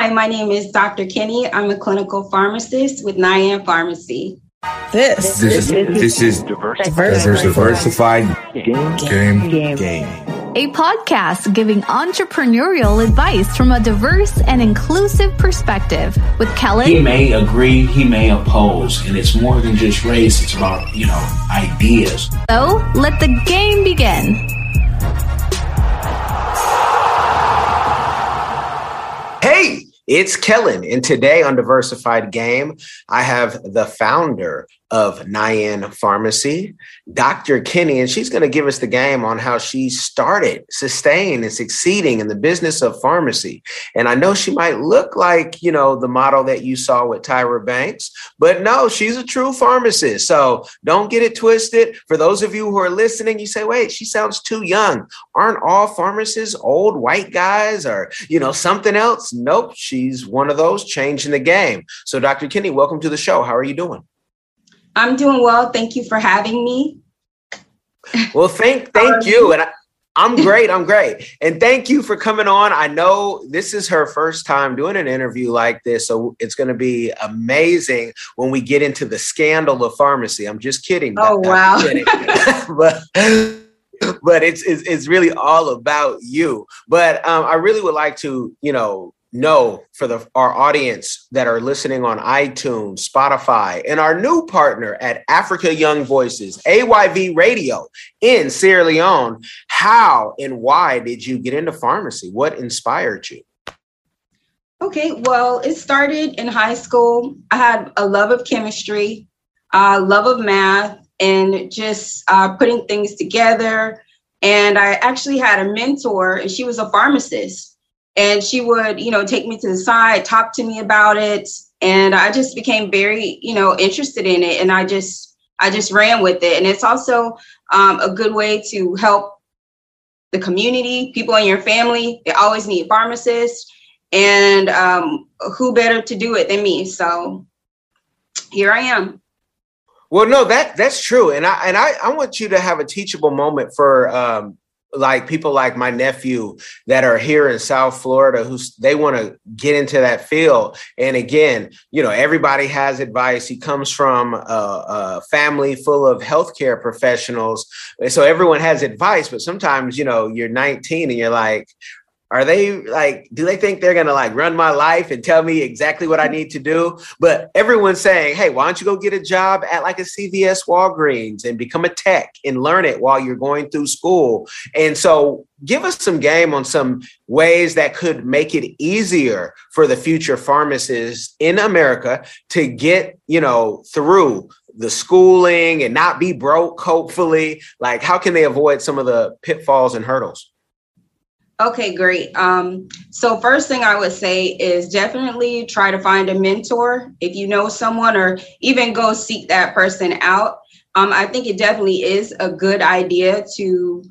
Hi, my name is Dr. Kenny. I'm a clinical pharmacist with Nyan Pharmacy. This is Diversified Game. A podcast giving entrepreneurial advice from a diverse and inclusive perspective with Kellen. He may agree, he may oppose, and it's more than just race, it's about, ideas. So, let the game begin. Hey, it's Kellen, and today on Diversified Game, I have the founder of Nyan Pharmacy, Dr. Kenny, and she's going to give us the game on how she started, sustained, and succeeding in the business of pharmacy. And I know she might look like, the model that you saw with Tyra Banks, but no, she's a true pharmacist. So don't get it twisted. For those of you who are listening, you say, wait, she sounds too young. Aren't all pharmacists old white guys or, something else? Nope. She's one of those changing the game. So Dr. Kenny, welcome to the show. How are you doing? I'm doing well. Thank you for having me. Well, thank you. And I'm great. And thank you for coming on. I know this is her first time doing an interview like this, so it's going to be amazing when we get into the scandal of pharmacy. I'm just kidding. Oh, wow. But it's really all about you. But I really would like to, know for our audience that are listening on iTunes, Spotify, and our new partner at Africa Young Voices, AYV Radio in Sierra Leone, how and why did you get into pharmacy? What inspired you? Okay, well, it started in high school. I had a love of chemistry, love of math, and just putting things together. And I actually had a mentor, and she was a pharmacist. And she would, take me to the side, talk to me about it. And I just became very, interested in it. And I just ran with it. And it's also a good way to help the community, people in your family. They always need pharmacists. And who better to do it than me? So here I am. Well, no, that's true. And I want you to have a teachable moment for like people like my nephew that are here in South Florida, they want to get into that field. And again, everybody has advice. He comes from a family full of healthcare professionals. And so everyone has advice, but sometimes, you're 19 and you're like, are they do they think they're going to run my life and tell me exactly what I need to do? But everyone's saying, hey, why don't you go get a job at a CVS, Walgreens and become a tech and learn it while you're going through school. And so give us some game on some ways that could make it easier for the future pharmacists in America to get, through the schooling and not be broke, hopefully. How can they avoid some of the pitfalls and hurdles? Okay, great. So first thing I would say is definitely try to find a mentor if you know someone, or even go seek that person out. I think it definitely is a good idea to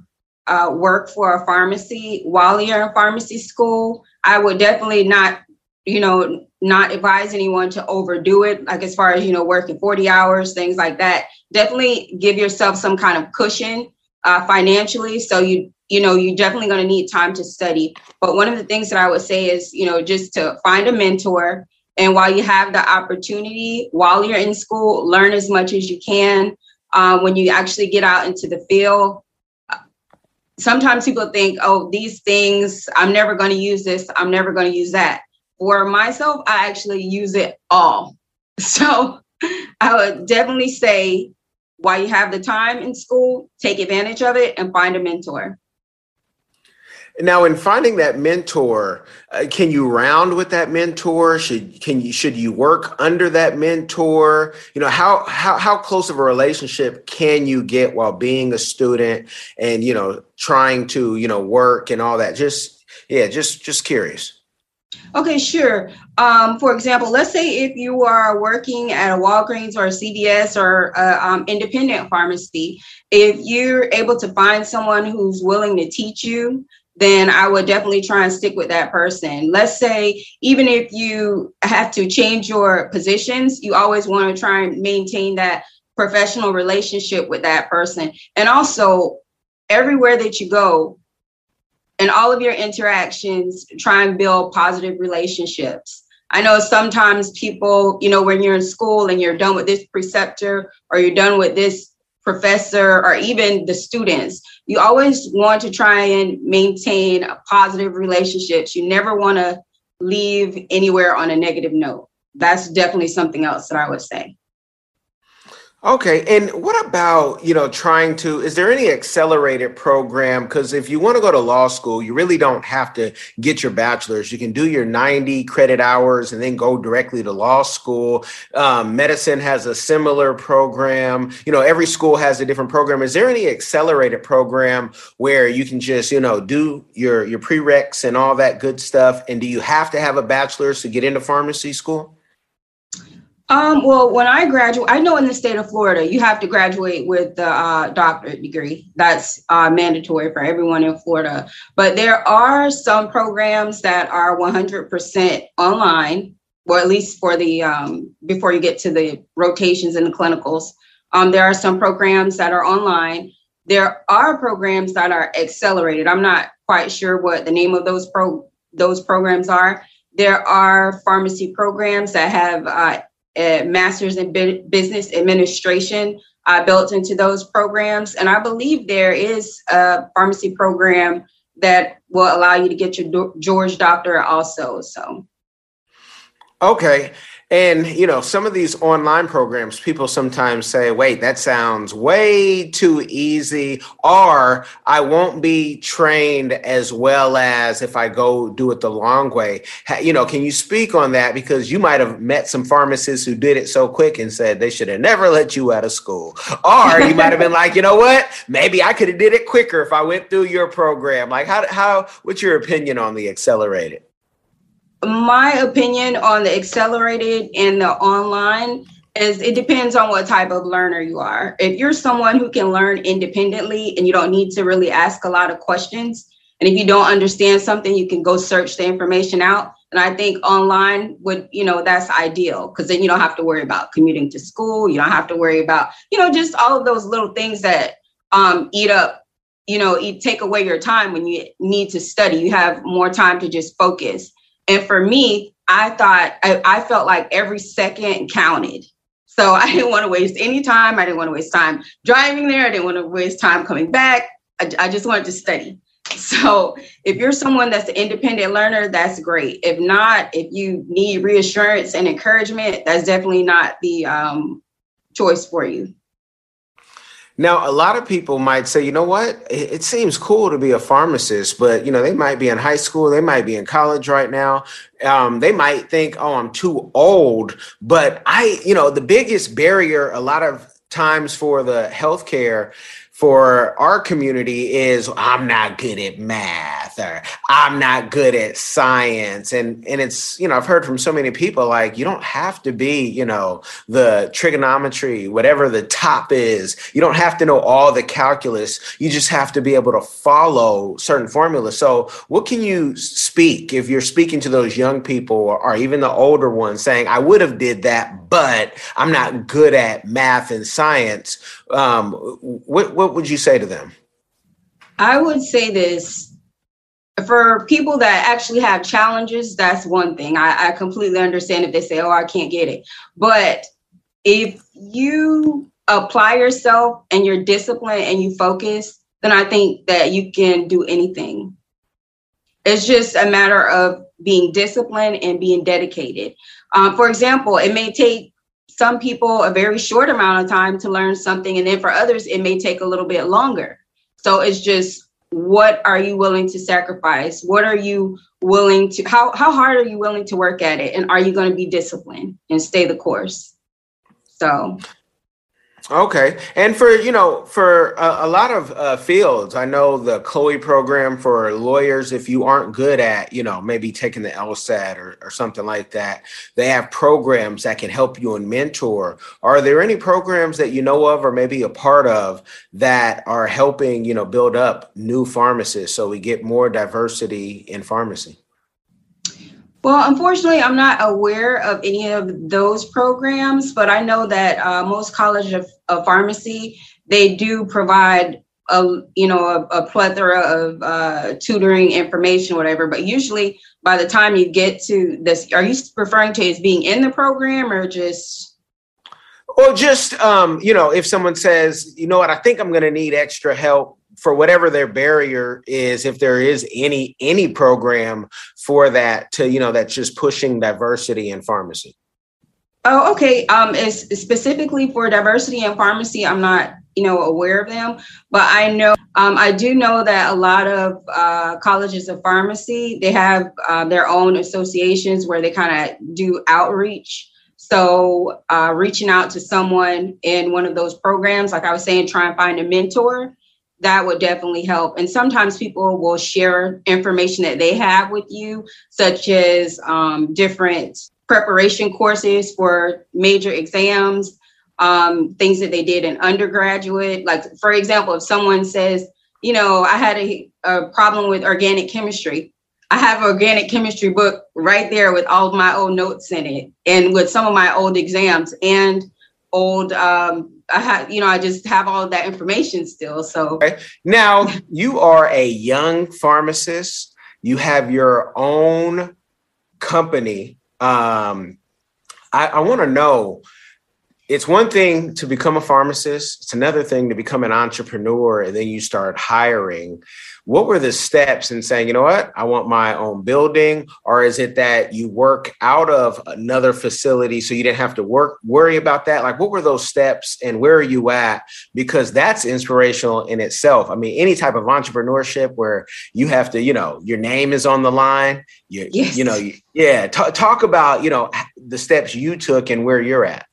work for a pharmacy while you're in pharmacy school. I would definitely not advise anyone to overdo it, as far as, working 40 hours, things like that. Definitely give yourself some kind of cushion financially, so you're definitely going to need time to study. But one of the things that I would say is, just to find a mentor. And while you have the opportunity, while you're in school, learn as much as you can. When you actually get out into the field, sometimes people think, oh, these things, I'm never going to use this, I'm never going to use that. For myself, I actually use it all. So I would definitely say, while you have the time in school, take advantage of it and find a mentor. Now, in finding that mentor, can you round with that mentor? Should you work under that mentor? How close of a relationship can you get while being a student and, trying to, work and all that? Just curious. Okay, sure. For example, let's say if you are working at a Walgreens or a CVS or independent pharmacy, if you're able to find someone who's willing to teach you, then I would definitely try and stick with that person. Let's say even if you have to change your positions, you always want to try and maintain that professional relationship with that person. And also, everywhere that you go, in all of your interactions, try and build positive relationships. I know sometimes people, you know, when you're in school and you're done with this preceptor or you're done with this professor or even the students, you always want to try and maintain a positive relationships. You never want to leave anywhere on a negative note. That's definitely something else that I would say. Okay. And what about, you know, is there any accelerated program? Because if you want to go to law school, you really don't have to get your bachelor's. You can do your 90 credit hours and then go directly to law school. Medicine has a similar program. You know, every school has a different program. Is there any accelerated program where you can just, you know, do your prereqs and all that good stuff? And do you have to have a bachelor's to get into pharmacy school? Well, when I graduate, I know in the state of Florida, you have to graduate with the doctorate degree. That's mandatory for everyone in Florida. But there are some programs that are 100% online, or at least for the before you get to the rotations and the clinicals. There are some programs that are online. There are programs that are accelerated. I'm not quite sure what the name of those programs are. There are pharmacy programs that have Master's in Business Administration built into those programs. And I believe there is a pharmacy program that will allow you to get your George Doctorate also. So. Okay. And, you know, some of these online programs, people sometimes say, wait, that sounds way too easy, or I won't be trained as well as if I go do it the long way. You know, can you speak on that? Because you might have met some pharmacists who did it so quick and said they should have never let you out of school. Or you might have been like, you know what, maybe I could have did it quicker if I went through your program. Like, what's your opinion on the accelerated? My opinion on the accelerated and the online is it depends on what type of learner you are. If you're someone who can learn independently and you don't need to really ask a lot of questions, and if you don't understand something, you can go search the information out. And I think online would, you know, that's ideal because then you don't have to worry about commuting to school. You don't have to worry about, you know, just all of those little things that eat up, you know, take away your time when you need to study. You have more time to just focus. And for me, I felt like every second counted. So I didn't want to waste any time. I didn't want to waste time driving there. I didn't want to waste time coming back. I just wanted to study. So if you're someone that's an independent learner, that's great. If not, if you need reassurance and encouragement, that's definitely not the choice for you. Now, a lot of people might say, you know what, it seems cool to be a pharmacist, but, you know, they might be in high school. They might be in college right now. They might think, oh, I'm too old. But you know, the biggest barrier a lot of times for the healthcare for our community is I'm not good at math or I'm not good at science. And it's, you know, I've heard from so many people like you don't have to be, you know, the trigonometry, whatever the top is. You don't have to know all the calculus. You just have to be able to follow certain formulas. So what can you speak if you're speaking to those young people or even the older ones saying I would have did that, but I'm not good at math and science? What would you say to them? I would say this. For people that actually have challenges, that's one thing. I completely understand if they say, oh, I can't get it. But if you apply yourself and you're disciplined and you focus, then I think that you can do anything. It's just a matter of being disciplined and being dedicated. For example, it may take some people a very short amount of time to learn something. And then for others, it may take a little bit longer. So it's just, what are you willing to sacrifice? What are you willing to, how hard are you willing to work at it? And are you going to be disciplined and stay the course? So. Okay. And for, you know, for a lot of fields, I know the CLOE program for lawyers, if you aren't good at, you know, maybe taking the LSAT or something like that, they have programs that can help you and mentor. Are there any programs that you know of or maybe a part of that are helping, you know, build up new pharmacists so we get more diversity in pharmacy? Well, unfortunately, I'm not aware of any of those programs, but I know that most colleges of pharmacy, they do provide a plethora of tutoring information, whatever. But usually by the time you get to this, are you referring to as being in the program or just? Or just, if someone says, you know what, I think I'm going to need extra help for whatever their barrier is, if there is any program for that to, that's just pushing diversity in pharmacy. Oh, okay. It's specifically for diversity in pharmacy. I'm not, aware of them, but I know, I do know that a lot of colleges of pharmacy, they have their own associations where they kind of do outreach. So reaching out to someone in one of those programs, like I was saying, try and find a mentor. That would definitely help. And sometimes people will share information that they have with you, such as different preparation courses for major exams, things that they did in undergraduate. Like, for example, if someone says, I had a problem with organic chemistry. I have an organic chemistry book right there with all of my old notes in it and with some of my old exams and old I just have all of that information still. So okay. Now you are a young pharmacist. You have your own company. I want to know, it's one thing to become a pharmacist. It's another thing to become an entrepreneur. And then you start hiring. What were the steps in saying, you know what, I want my own building? Or is it that you work out of another facility so you didn't have to worry about that? Like, what were those steps and where are you at? Because that's inspirational in itself. I mean, any type of entrepreneurship where you have to, your name is on the line. Yes. Talk about, the steps you took and where you're at.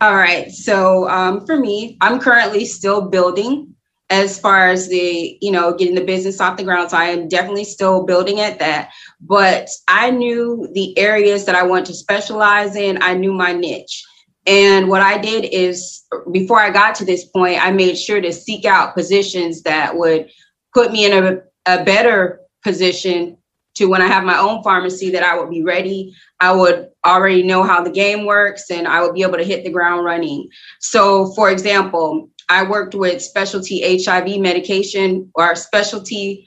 All right. So for me, I'm currently still building as far as the, getting the business off the ground. So I am definitely still building at that. But I knew the areas that I want to specialize in. I knew my niche. And what I did is before I got to this point, I made sure to seek out positions that would put me in a better position to when I have my own pharmacy, that I would be ready. I would already know how the game works and I would be able to hit the ground running. So, for example, I worked with specialty HIV medication or specialty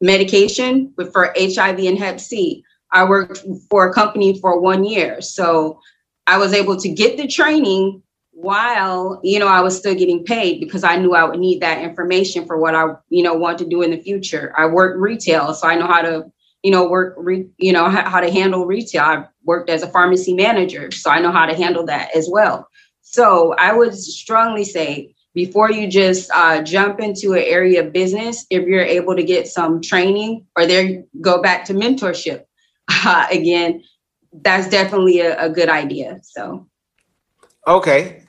medication for HIV and Hep C. I worked for a company for 1 year. So I was able to get the training while, I was still getting paid because I knew I would need that information for what I, want to do in the future. I worked retail, so I know how to, how to handle retail. I worked as a pharmacy manager, so I know how to handle that as well. So I would strongly say before you just jump into an area of business, if you're able to get some training or there go back to mentorship again, that's definitely a good idea. So. Okay.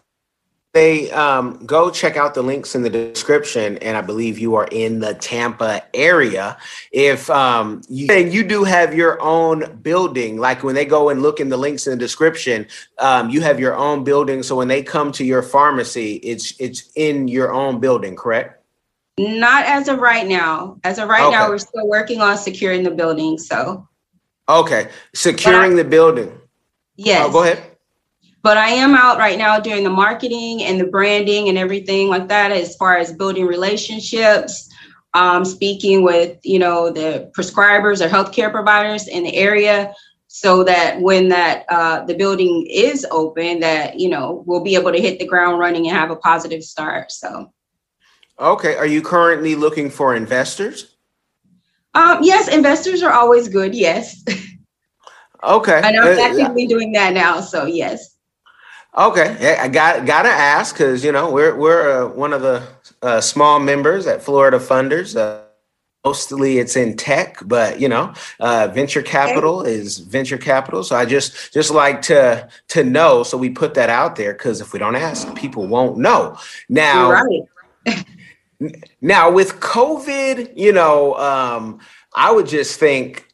They go check out the links in the description, and I believe you are in the Tampa area. If you do have your own building, like when they go and look in the links in the description, you have your own building. So when they come to your pharmacy, it's in your own building, correct? Not as of right now. As of right okay. now, we're still working on securing the building. So okay, securing the building. Yes. Go ahead. But I am out right now doing the marketing and the branding and everything like that, as far as building relationships, speaking with, the prescribers or healthcare providers in the area so that when that the building is open that, we'll be able to hit the ground running and have a positive start. So. OK, are you currently looking for investors? Yes, investors are always good. Yes. OK. And I'm actively doing that now. So, yes. Okay, I gotta ask because we're one of the small members at Florida Funders. Mostly it's in tech, but venture capital is venture capital. So I just like to know. So we put that out there because if we don't ask, people won't know. Now, right. Now with COVID, I would just think.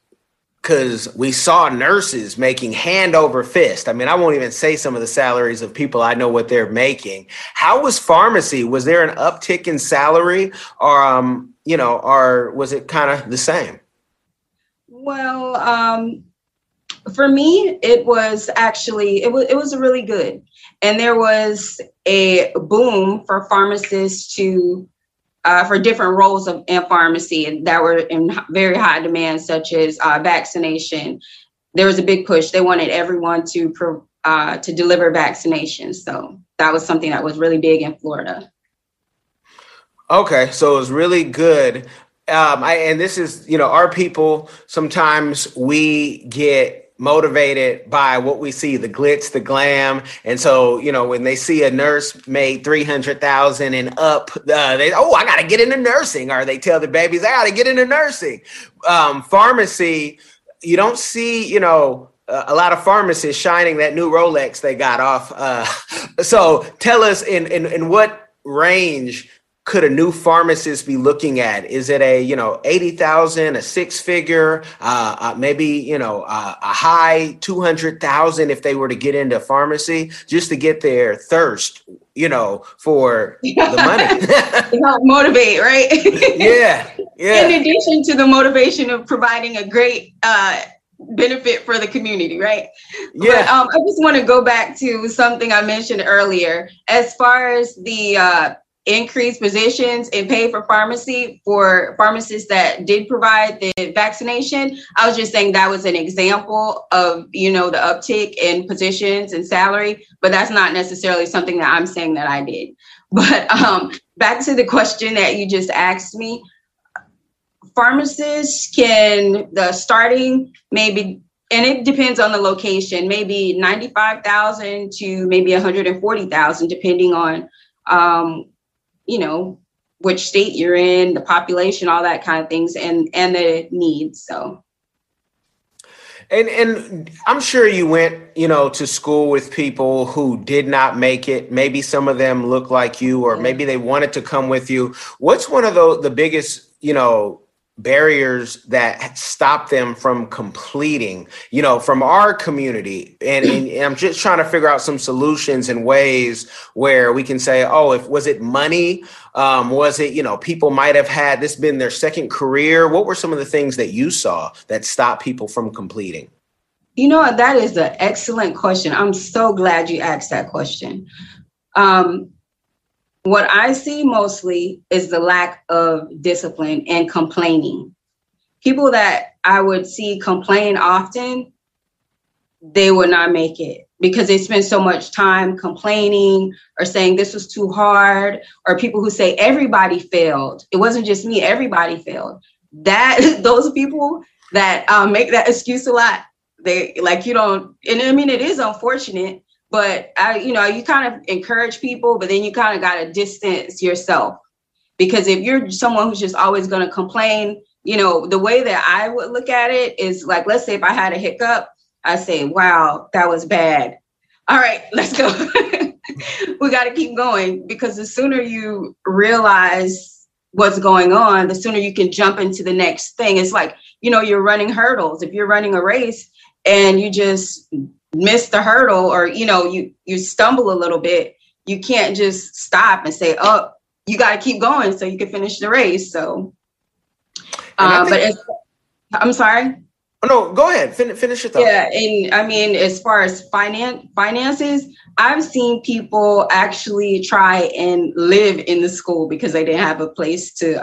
Because we saw nurses making hand over fist. I mean, I won't even say some of the salaries of people I know what they're making. How was pharmacy? Was there an uptick in salary or was it kind of the same? Well, for me, it was actually, it was really good. And there was a boom for pharmacists to for different roles in pharmacy that were in very high demand, such as vaccination. There was a big push. They wanted everyone to deliver vaccinations. So that was something that was really big in Florida. Okay, so it was really good. And this is, you know, our people, sometimes we get motivated by what we see, the glitz, the glam. And so, you know, when they see a nurse made $300,000 and up, they, oh, I got to get into nursing. Or they tell the babies, I got to get into nursing. Pharmacy, you don't see, you know, a lot of pharmacists shining that new Rolex they got off. So tell us in what range could a new pharmacist be looking at? Is it a, you know, 80,000, a six figure, maybe, you know, a high 200,000 if they were to get into pharmacy just to get their thirst, you know, for the money? Motivate, right? Yeah. In addition to the motivation of providing a great benefit for the community, right? Yeah. But, I just want to go back to something I mentioned earlier, as far as the, increased positions and pay for pharmacy for pharmacists that did provide the vaccination. I was just saying that was an example of, you know, the uptick in positions and salary, but that's not necessarily something that I'm saying that I did. But back to the question that you just asked me, pharmacists can, the starting maybe, and it depends on the location, maybe $95,000 to maybe $140,000, depending on, you know, which state you're in, the population, all that kind of things, and the needs. So. And I'm sure you went, you know, to school with people who did not make it. Maybe some of them look like you, or maybe they wanted to come with you. What's one of the biggest, you know, barriers that stop them from completing, you know, from our community? And I'm just trying to figure out some solutions and ways where we can say, oh, if was it money? Was it, you know, people might have had this been their second career? What were some of the things that you saw that stopped people from completing? You know, that is an excellent question. I'm so glad you asked that question. What I see mostly is the lack of discipline and complaining. People that I would see complain often, they would not make it because they spend so much time complaining or saying this was too hard, or people who say everybody failed. It wasn't just me, everybody failed. That those people that make that excuse a lot, they like, you don't, and I mean, it is unfortunate. But, you know, you kind of encourage people, but then you kind of got to distance yourself, because if you're someone who's just always going to complain, you know, the way that I would look at it is like, let's say if I had a hiccup, I say, wow, that was bad. All right, let's go. We got to keep going, because the sooner you realize what's going on, the sooner you can jump into the next thing. It's like, you know, you're running hurdles. If you're running a race and you just miss the hurdle, or, you know, you stumble a little bit, you can't just stop and say, oh, you got to keep going so you can finish the race. So, I'm sorry. Oh, no, go ahead. Finish it. Yeah. And I mean, as far as finances, I've seen people actually try and live in the school because they didn't have a place to,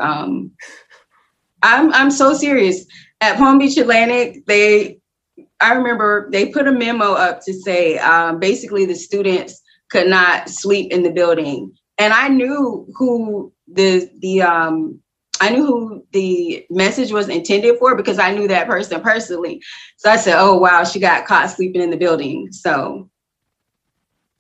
I'm so serious. At Palm Beach Atlantic, I remember they put a memo up to say, basically the students could not sleep in the building. And I knew who the message was intended for, because I knew that person personally. So I said, oh, wow, she got caught sleeping in the building. So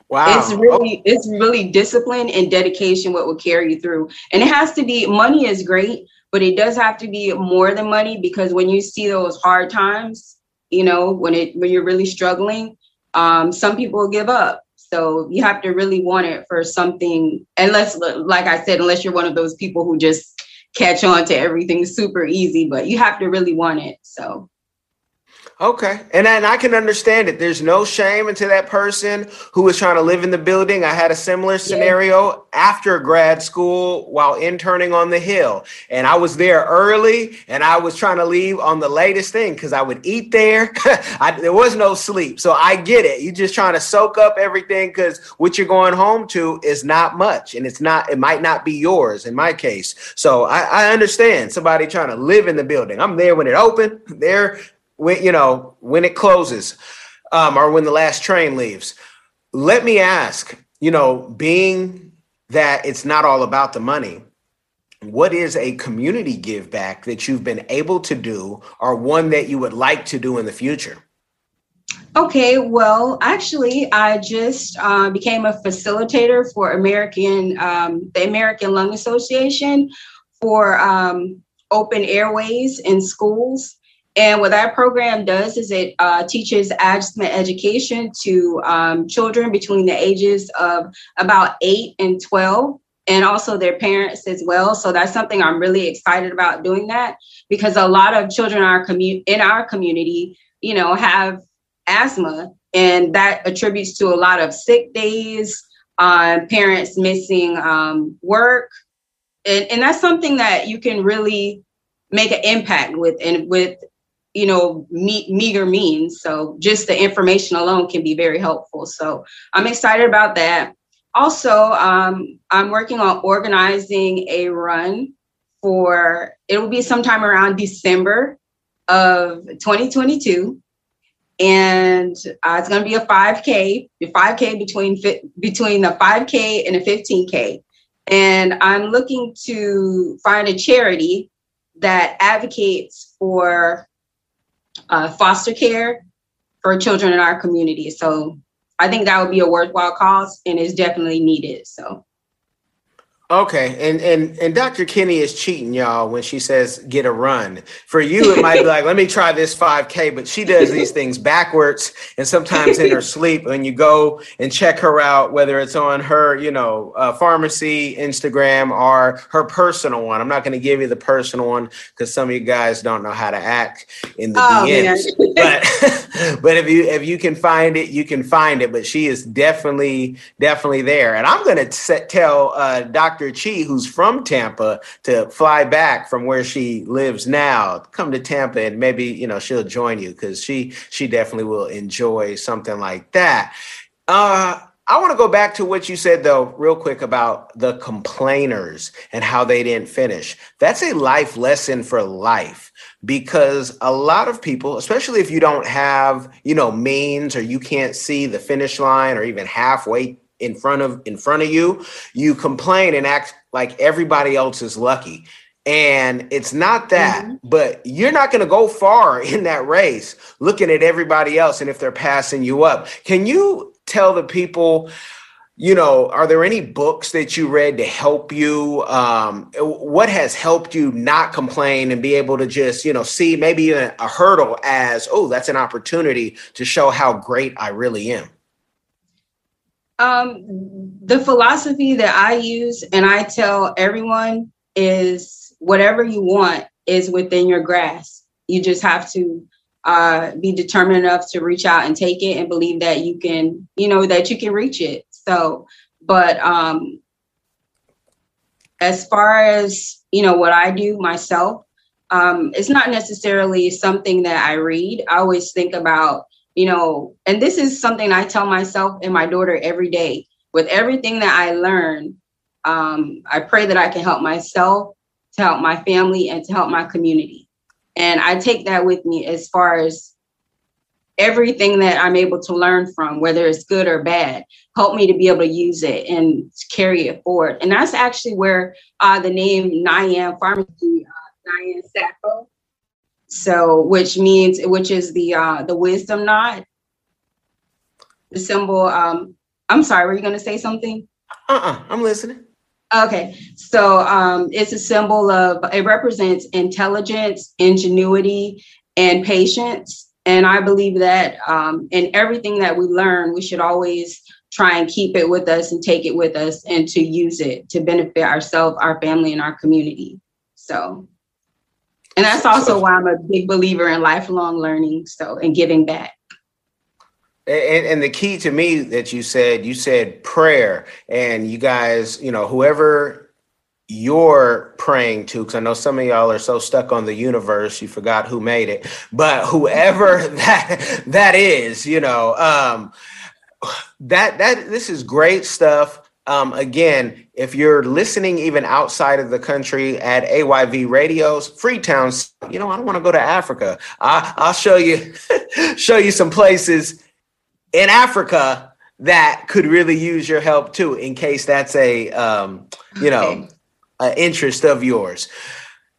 wow, it's really discipline and dedication what will carry you through. And it has to be, money is great, but it does have to be more than money, because when you see those hard times, you know, when you're really struggling, some people give up. So you have to really want it for something, unless, like I said, unless you're one of those people who just catch on to everything super easy, but you have to really want it. So. Okay. And I can understand it. There's no shame into that person who is trying to live in the building. I had a similar scenario after grad school while interning on the Hill. And I was there early and I was trying to leave on the latest thing because I would eat there. There was no sleep. So I get it. You're just trying to soak up everything because what you're going home to is not much. And it might not be yours in my case. So I understand somebody trying to live in the building. I'm there when it opened. When it closes, or when the last train leaves. Let me ask, being that it's not all about the money, what is a community give back that you've been able to do or one that you would like to do in the future? Okay, well, actually, I just became a facilitator for the American Lung Association for open airways in schools. And what our program does is it teaches asthma education to children between the ages of about 8 and 12, and also their parents as well. So that's something I'm really excited about doing that, because a lot of children in our community, have asthma, and that attributes to a lot of sick days, parents missing work. And that's something that you can really make an impact with, and with meager means. So just the information alone can be very helpful. So I'm excited about that. Also, I'm working on organizing a run for, it will be sometime around December of 2022. And it's going to be a 5K, between the 5K and the 15K. And I'm looking to find a charity that advocates for foster care for children in our community. So I think that would be a worthwhile cause and is definitely needed. So. Okay. And Dr. Kenny is cheating, y'all, when she says get a run. For you, it might be like, let me try this 5K, but she does these things backwards and sometimes in her sleep. When you go and check her out, whether it's on her, pharmacy, Instagram, or her personal one. I'm not going to give you the personal one because some of you guys don't know how to act in the DMs. But if you can find it, you can find it. But she is definitely there. And I'm going to tell Dr. Chi, who's from Tampa, to fly back from where she lives now, come to Tampa, and maybe, she'll join you, because she definitely will enjoy something like that. I want to go back to what you said, though, real quick about the complainers and how they didn't finish. That's a life lesson for life, because a lot of people, especially if you don't have, means, or you can't see the finish line or even halfway in front of you, you complain and act like everybody else is lucky. And it's not that, but you're not going to go far in that race looking at everybody else and if they're passing you up. Can you tell the people, are there any books that you read to help you? What has helped you not complain and be able to just, see maybe even a hurdle as, oh, that's an opportunity to show how great I really am? The philosophy that I use and I tell everyone is whatever you want is within your grasp. You just have to be determined enough to reach out and take it and believe that you can, that you can reach it. So, but as far as, what I do myself, it's not necessarily something that I read. I always think about, and this is something I tell myself and my daughter every day. With everything that I learn, I pray that I can help myself, to help my family, and to help my community. And I take that with me as far as everything that I'm able to learn from, whether it's good or bad, help me to be able to use it and carry it forward. And that's actually where the name Nyan Pharmacy, Nyan Sappho, so, which is the wisdom knot, the symbol. I'm sorry, were you going to say something? I'm listening. Okay. So, it's a symbol of, it represents intelligence, ingenuity, and patience. And I believe that, in everything that we learn, we should always try and keep it with us and take it with us and to use it to benefit ourselves, our family, and our community. So. And that's also why I'm a big believer in lifelong learning. So, and giving back. And the key to me that you said prayer, and you guys, you know, whoever you're praying to, because I know some of y'all are so stuck on the universe, you forgot who made it, but whoever that is, you know, this is great stuff. Again, if you're listening even outside of the country at AYV Radio's Freetown, you know, I don't want to go to Africa. I'll show you some places in Africa that could really use your help too, in case that's a, you know, an interest of yours.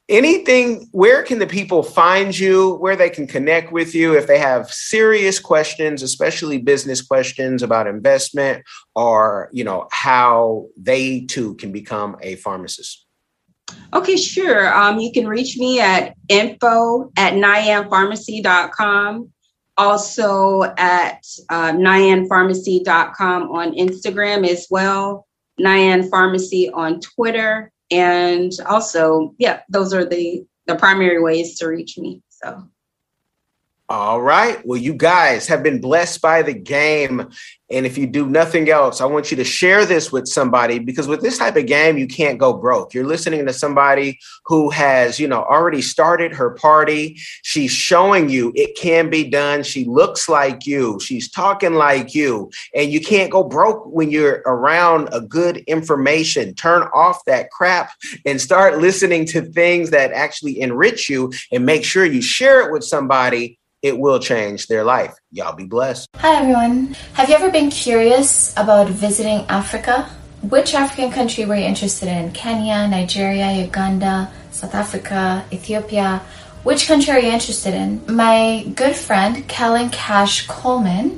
Anything, where can the people find you, where they can connect with you if they have serious questions, especially business questions about investment or, you know, how they too can become a pharmacist? Okay, sure. You can reach me at info@nyanpharmacy.com. Also at nyanpharmacy.com on Instagram as well. Nyan Pharmacy on Twitter. And also, yeah, those are the primary ways to reach me. So. All right. Well, you guys have been blessed by the game. And if you do nothing else, I want you to share this with somebody, because with this type of game, you can't go broke. You're listening to somebody who has, you know, already started her party. She's showing you it can be done. She looks like you. She's talking like you. And you can't go broke when you're around a good information. Turn off that crap and start listening to things that actually enrich you, and make sure you share it with somebody. It will change their life. Y'all be blessed. Hi, everyone. Have you ever been curious about visiting Africa? Which African country were you interested in? Kenya, Nigeria, Uganda, South Africa, Ethiopia? Which country are you interested in? My good friend, Kellen Cash Coleman,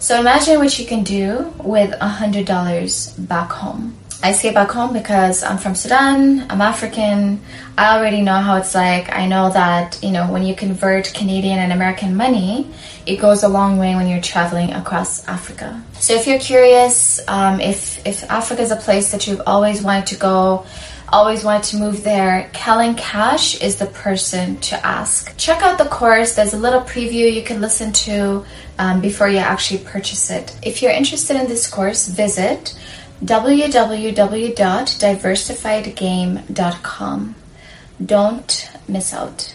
So imagine what you can do with $100 back home. I say back home because I'm from Sudan, I'm African, I already know how it's like. I know that, you know, when you convert Canadian and American money, it goes a long way when you're traveling across Africa. So if you're curious, if Africa is a place that you've always wanted to go, always wanted to move there, Kellen Cash is the person to ask. Check out the course. There's a little preview you can listen to before you actually purchase it. If you're interested in this course, visit www.diversifiedgame.com. Don't miss out.